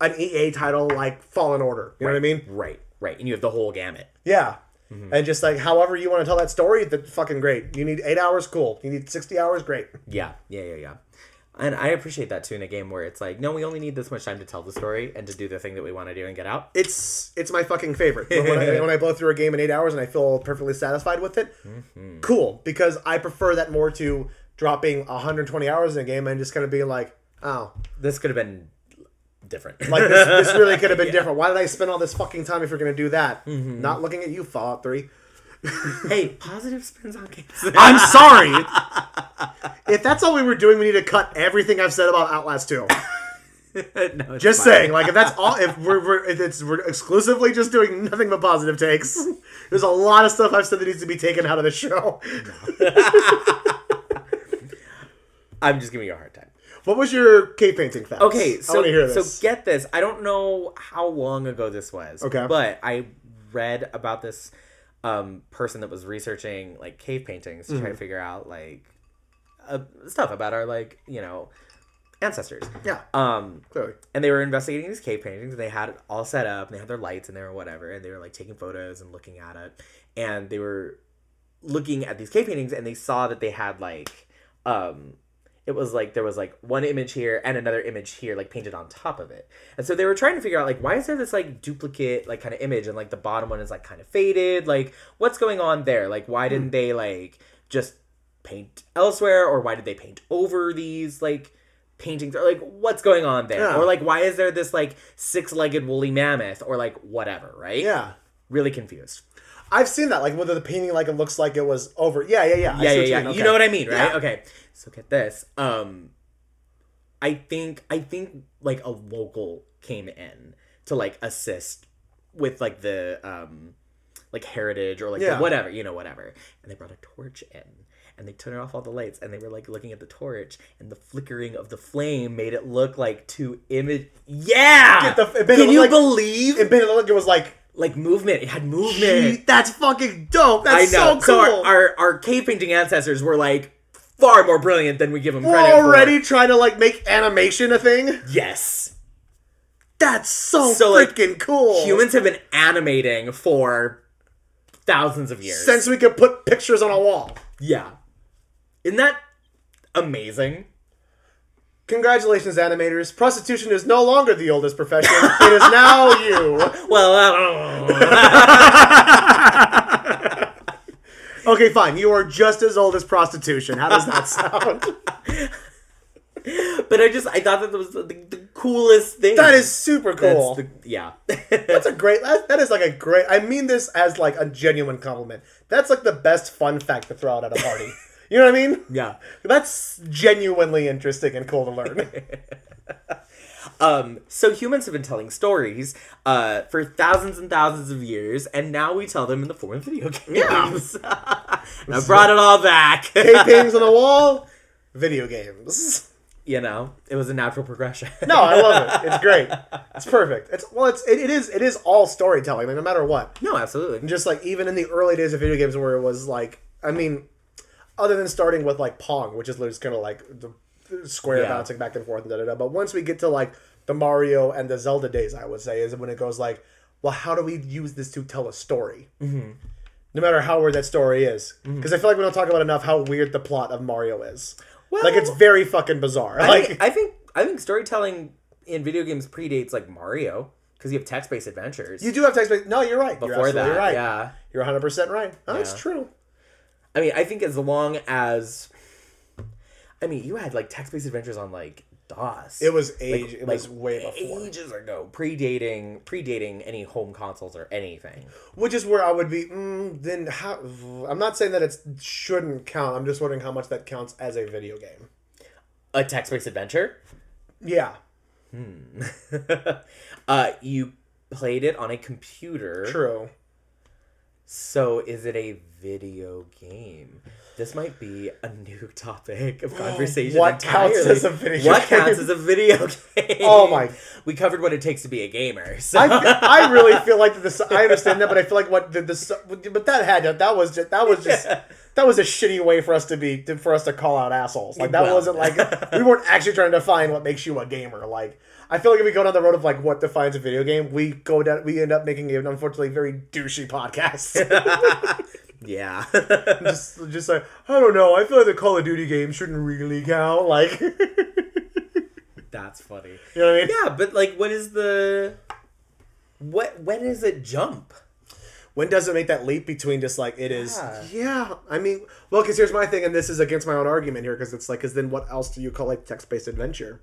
an EA title like Fallen Order, you know what I mean? Right And you have the whole gamut. And just, like, however you want to tell that story, that's fucking great. You need 8 hours, cool. You need 60 hours, great. Yeah. And I appreciate that, too, in a game where it's like, no, we only need this much time to tell the story and to do the thing that we want to do and get out. It's my fucking favorite. when I blow through a game in 8 hours and I feel perfectly satisfied with it, cool. Because I prefer that more to dropping 120 hours in a game and just kind of being like, oh. This could have been... different. Like, this really could have been different. Why did I spend all this fucking time if you're going to do that? Not looking at you, Fallout 3. Hey, positive spins on games. I'm sorry. If that's all we were doing, we need to cut everything I've said about Outlast 2. No, just fine. Saying, like, if that's all, if we're exclusively just doing nothing but positive takes, there's a lot of stuff I've said that needs to be taken out of the show. I'm just giving you a hard time. What was your cave painting fact? Okay, so I want to hear this. So get this. I don't know how long ago this was. Okay. But I read about this person that was researching like cave paintings to try to figure out like stuff about our like, you know, ancestors. Yeah. Clearly. And they were investigating these cave paintings and they had it all set up and they had their lights and they were whatever and they were like taking photos and looking at it, and they were looking at these cave paintings and they saw that they had like it was like there was like one image here and another image here like painted on top of it. And so they were trying to figure out like, why is there this like duplicate like kind of image and like the bottom one is like kind of faded? Like what's going on there? Like why didn't they like just paint elsewhere, or why did they paint over these like paintings, or like what's going on there? Yeah. Or like why is there this like six-legged woolly mammoth or like whatever, right? Yeah. Really confused. I've seen that, like whether the painting like it looks like it was over. Yeah. Okay. You know what I mean, right? Yeah. Okay. So get this. I think like a local came in to like assist with like the like heritage or like the whatever, you know, whatever. And they brought a torch in. And they turned off all the lights, and they were, like, looking at the torch, and the flickering of the flame made it look like two image... Yeah! Can you believe? It made it look like it was, like... Like, movement. It had movement. Gee, that's fucking dope. That's so cool. So our cave painting ancestors were, like, far more brilliant than we give them credit for. We're already trying to, like, make animation a thing? Yes. That's so freaking like, cool. Humans have been animating for thousands of years. Since we could put pictures on a wall. Yeah. Isn't that amazing? Congratulations, animators. Prostitution is no longer the oldest profession. It is now you. Well, I don't know. Okay, fine. You are just as old as prostitution. How does that sound? But I thought that was the coolest thing. That is super cool. That's a great... That is like a great... I mean this as like a genuine compliment. That's like the best fun fact to throw out at a party. You know what I mean? Yeah. That's genuinely interesting and cool to learn. So humans have been telling stories for thousands and thousands of years, and now we tell them in the form of video games. Yeah. And I brought it all back. Cave paintings on the wall, video games. You know, it was a natural progression. No, I love it. It's great. It's perfect. It is all storytelling, like, no matter what. No, absolutely. And just like even in the early days of video games where it was like, I mean, other than starting with, like, Pong, which is just kind of, like, the square bouncing back and forth and da-da-da. But once we get to, like, the Mario and the Zelda days, I would say, is when it goes, like, well, how do we use this to tell a story? Mm-hmm. No matter how weird that story is. Because I feel like we don't talk about enough how weird the plot of Mario is. Well, like, it's very fucking bizarre. I think storytelling in video games predates, like, Mario. Because you have text-based adventures. You do have text-based... No, you're right. Before that, right. Yeah. You're 100% right. Oh, yeah. That's true. I mean, I think as long as... I mean, you had, like, text-based adventures on, like, DOS. It was it was way before. Ages ago. Predating any home consoles or anything. Which is where I would be, then how... I'm not saying that it shouldn't count. I'm just wondering how much that counts as a video game. A text-based adventure? Yeah. You played it on a computer. True. So, is it a video game? This might be a new topic of conversation. What counts as a video game? Oh my! We covered what it takes to be a gamer. So. I really feel like this. I understand that, but I feel like that was a shitty way for us to call out assholes. Like that wasn't like we weren't actually trying to define what makes you a gamer. Like. I feel like if we go down the road of, like, what defines a video game, we end up making an, unfortunately, very douchey podcast. Yeah. just like, I don't know, I feel like the Call of Duty game shouldn't really count, like... That's funny. You know what I mean? Yeah, but, like, when does it jump? When does it make that leap between just, like, it is... Yeah, I mean... Well, because here's my thing, and this is against my own argument here, because it's like, because then what else do you call, like, text-based adventure?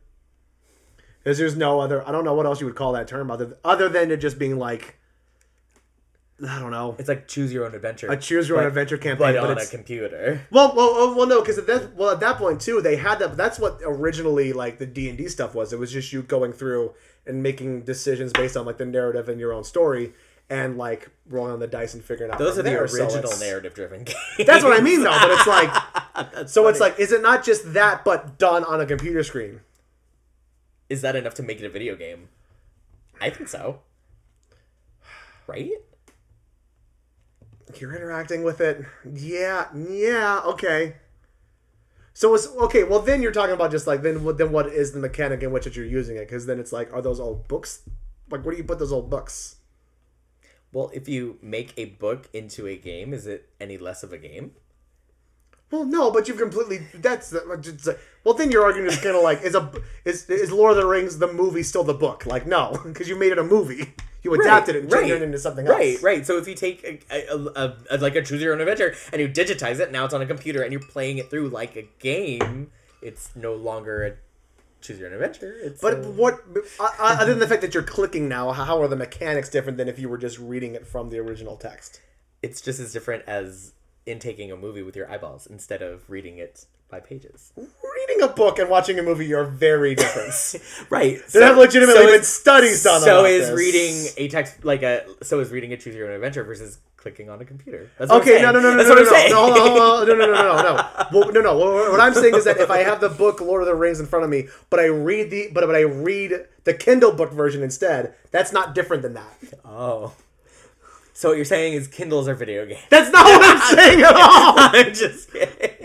Because there's no other... I don't know what else you would call that term other than it just being like... I don't know. It's like choose your own adventure. A choose your own adventure campaign. But on a computer. Well, no, because at that point, too, they had that... That's what originally, like, the D&D stuff was. It was just you going through and making decisions based on, like, the narrative and your own story. and like rolling on the dice and figuring out. Those are the original narrative-driven games. That's what I mean, though. But it's like, so funny. It's like, is it not just that, but done on a computer screen? Is that enough to make it a video game? I think so. Right? You're interacting with it. Yeah. Okay. So it's okay. Well, then you're talking about just like then what is the mechanic in which that you're using it? Because then it's like, are those old books? Like, where do you put those old books? Well, if you make a book into a game, is it any less of a game? Well, no, but you've completely. That's well. Then your argument is kind of like is Lord of the Rings the movie still the book? Like, no, because you made it a movie. You adapted it and turned it into something else. Right. So if you take a choose your own adventure and you digitize it, now it's on a computer and you're playing it through like a game. It's no longer a choose your own adventure. Other than the fact that you're clicking now, how are the mechanics different than if you were just reading it from the original text? It's just as different as intaking a movie with your eyeballs instead of reading it by pages. Reading a book and watching a movie are very different. Right. There have legitimately been studies done on that. So is reading a choose your own adventure versus clicking on a computer. That's what I'm saying. No. What I'm saying is that if I have the book Lord of the Rings in front of me, but I read the Kindle book version instead, that's not different than that. Oh. So what you're saying is Kindles are video games. That's not what I'm saying at all. I'm just kidding.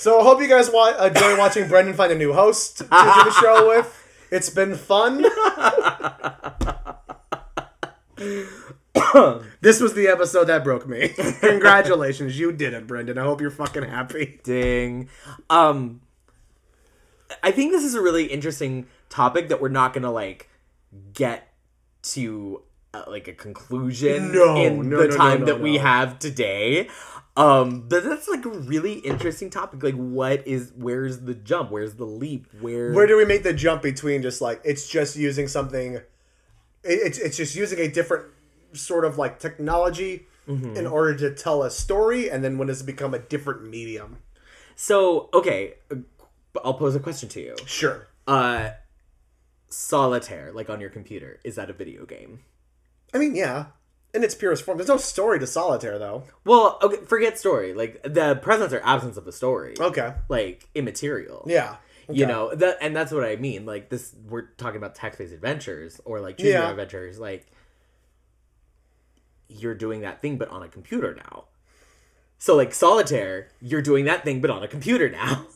So I hope you guys enjoy watching Brendan find a new host to do the show with. It's been fun. This was the episode that broke me. Congratulations, you did it, Brendan. I hope you're fucking happy. Ding. I think this is a really interesting topic that we're not gonna get to like a conclusion we have today, but that's like a really interesting topic. Like, where's the jump? Where's the leap? Where do we make the jump between just like it's just using something? It's just using a different sort of like technology in order to tell a story, and then when does it become a different medium? So okay, I'll pose a question to you. Sure. Solitaire, like on your computer, is that a video game? I mean, yeah, in its purest form. There's no story to Solitaire, though. Well, okay, forget story. Like, the presence or absence of a story. Okay. Like, immaterial. Yeah. Okay. You know, and that's what I mean. Like, we're talking about text-based adventures or, like, choose your adventures. Like, you're doing that thing, but on a computer now. So, like, Solitaire, you're doing that thing, but on a computer now.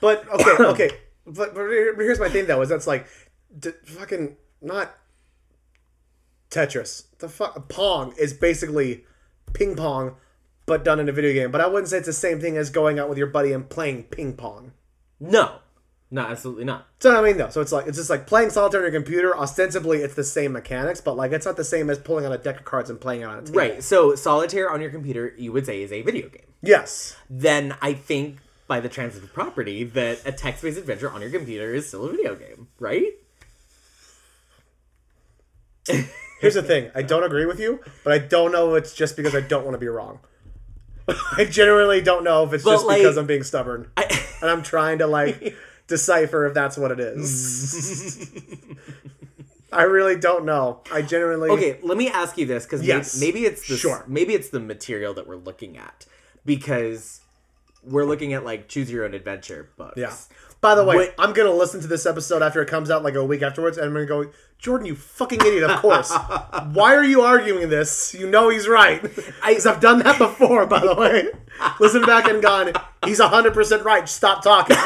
But, okay. But here's my thing, though, is that's, like, fucking not... Tetris. Pong is basically ping pong, but done in a video game. But I wouldn't say it's the same thing as going out with your buddy and playing ping pong. No, absolutely not. So I mean, though. So it's like it's just like playing Solitaire on your computer. Ostensibly, it's the same mechanics, but like it's not the same as pulling out a deck of cards and playing it on a table. Right. So Solitaire on your computer, you would say, is a video game. Yes. Then I think by the transitive property that a text-based adventure on your computer is still a video game, right? Here's the thing. I don't agree with you, but I don't know if it's just because I don't want to be wrong. I generally don't know if it's just because I'm being stubborn. And I'm trying to, decipher if that's what it is. I really don't know. I generally... Okay, let me ask you this, because maybe it's the material that we're looking at. Because we're looking at, choose your own adventure books. Yeah. By the way, I'm going to listen to this episode after it comes out, a week afterwards, and I'm going to go... Jordan, you fucking idiot, of course. Why are you arguing this? You know he's right. Because I've done that before, by the way. Listen back and gone, he's 100% right. Stop talking.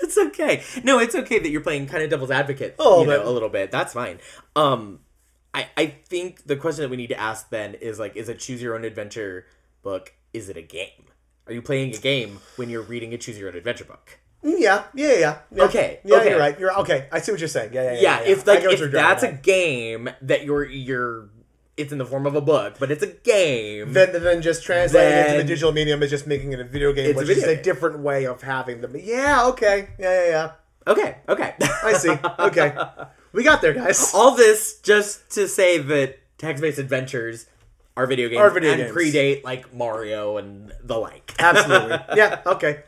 It's okay. No, it's okay that you're playing kind of devil's advocate a little bit. That's fine. I think the question that we need to ask then is, is a choose your own adventure book, is it a game? Are you playing a game when you're reading a choose your own adventure book? Yeah. Okay. Yeah, you're right. Okay. I see what you're saying. Yeah. If that's a game that it's in the form of a book, but it's a game. Then just translating it into the digital medium is just making it a video game, which is a different way of having them. Yeah. Okay. Yeah. Okay. I see. Okay. We got there, guys. All this just to say that text-based adventures are video games and predate Mario and the like. Absolutely. Yeah. Okay.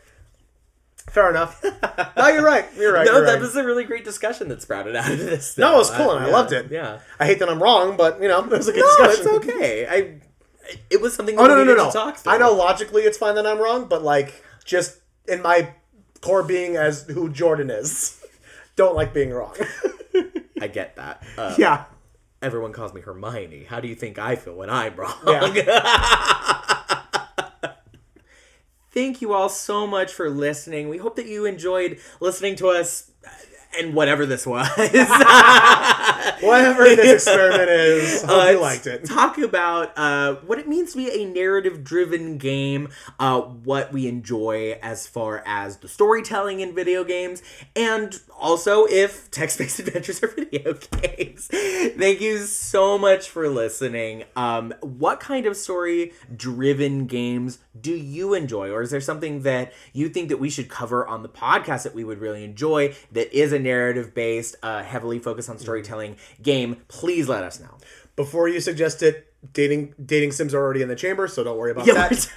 Fair enough. No, you're right. You're right. No, you're that right. was a really great discussion that sprouted out of this. Though. No, it was cool, and I loved it. Yeah. I hate that I'm wrong, but, you know, it was a good discussion. No, it's okay. It was something that we needed to talk through. I know logically it's fine that I'm wrong, but, like, just in my core being as who Jordan is, don't like being wrong. I get that. Yeah. Everyone calls me Hermione. How do you think I feel when I'm wrong? Yeah. Thank you all so much for listening. We hope that you enjoyed listening to us and whatever this was. Whatever this experiment is. Hope you liked it. Talk about what it means to be a narrative-driven game, what we enjoy as far as the storytelling in video games, and also if text-based adventures are video games. Thank you so much for listening. What kind of story-driven games do you enjoy? Or is there something that you think that we should cover on the podcast that we would really enjoy that is a narrative-based, heavily focused on storytelling game? Please let us know. Before you suggest it, dating sims are already in the chamber, so don't worry about that.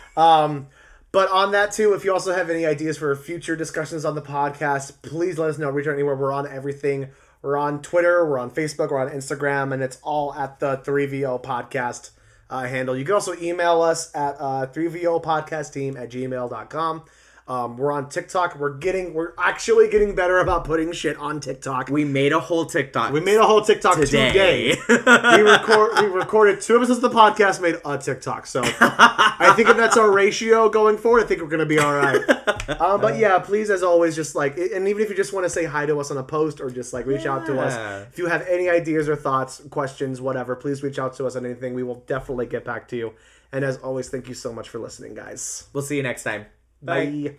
But on that too, if you also have any ideas for future discussions on the podcast, please let us know. Reach out anywhere. We're on everything. We're on Twitter, we're on Facebook, we're on Instagram, and it's all at the 3VO podcast handle. You can also email us at 3VOpodcastteam@gmail.com. We're on TikTok. We're actually getting better about putting shit on TikTok. We made a whole TikTok. Today. We recorded 2 episodes of the podcast, made a TikTok. So I think if that's our ratio going forward, I think we're going to be all right. But yeah, please, as always, just like, and even if you just want to say hi to us on a post or just like reach out to us. If you have any ideas or thoughts, questions, whatever, please reach out to us on anything. We will definitely get back to you. And as always, thank you so much for listening, guys. We'll see you next time. Bye.